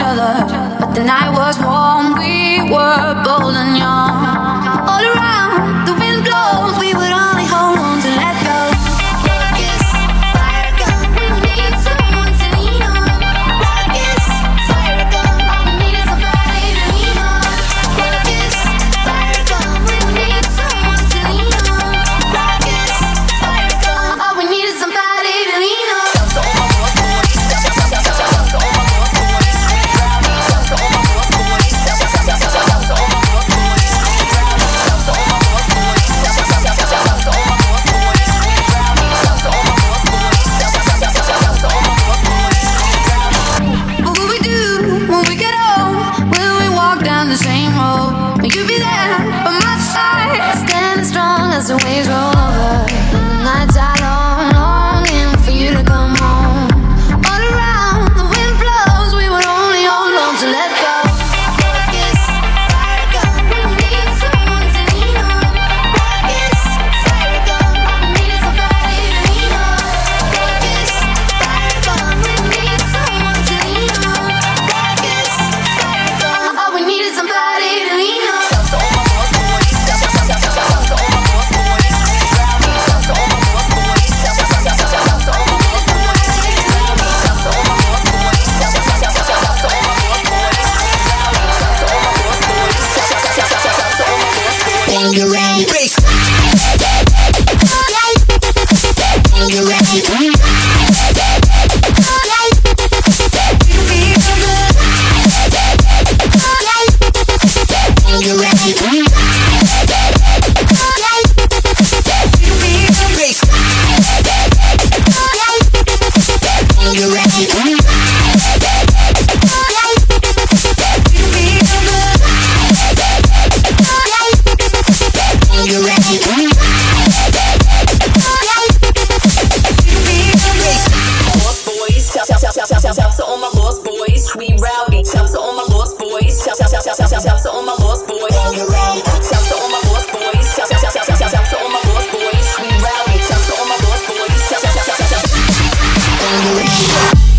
each other, but the night was warm, we were bold and young. All around, the wind blows, we would only hold on to let go. Love is fire gun, we need someone to lean on. Love is fire gun, we need somebody to lean on. Love is fire gun, we need someone to lean on. Love is fire gun, all we need is somebody to lean on. The waves roll over, and the nights are long, longing for you to come home. All around, the wind blows, we would only hold on to let go. Love is fire gun, we need someone to lean on. Love is fire gun, we need somebody to lean on. Love is fire gun, we need someone to lean on. Love is fire gun, all we need is somebody to lean on. When you're ready, please. When you're ready, you feel so good. When you're ready, you feel so great. When you're ready, you feel so good. When you're ready, shout to all my lost boys, we rowdy. Shout to all my lost boys. Shout to all my lost boys. Shout to all my lost boys. Shout to all my lost boys, we rowdy. Shout to all my lost boys. Shout.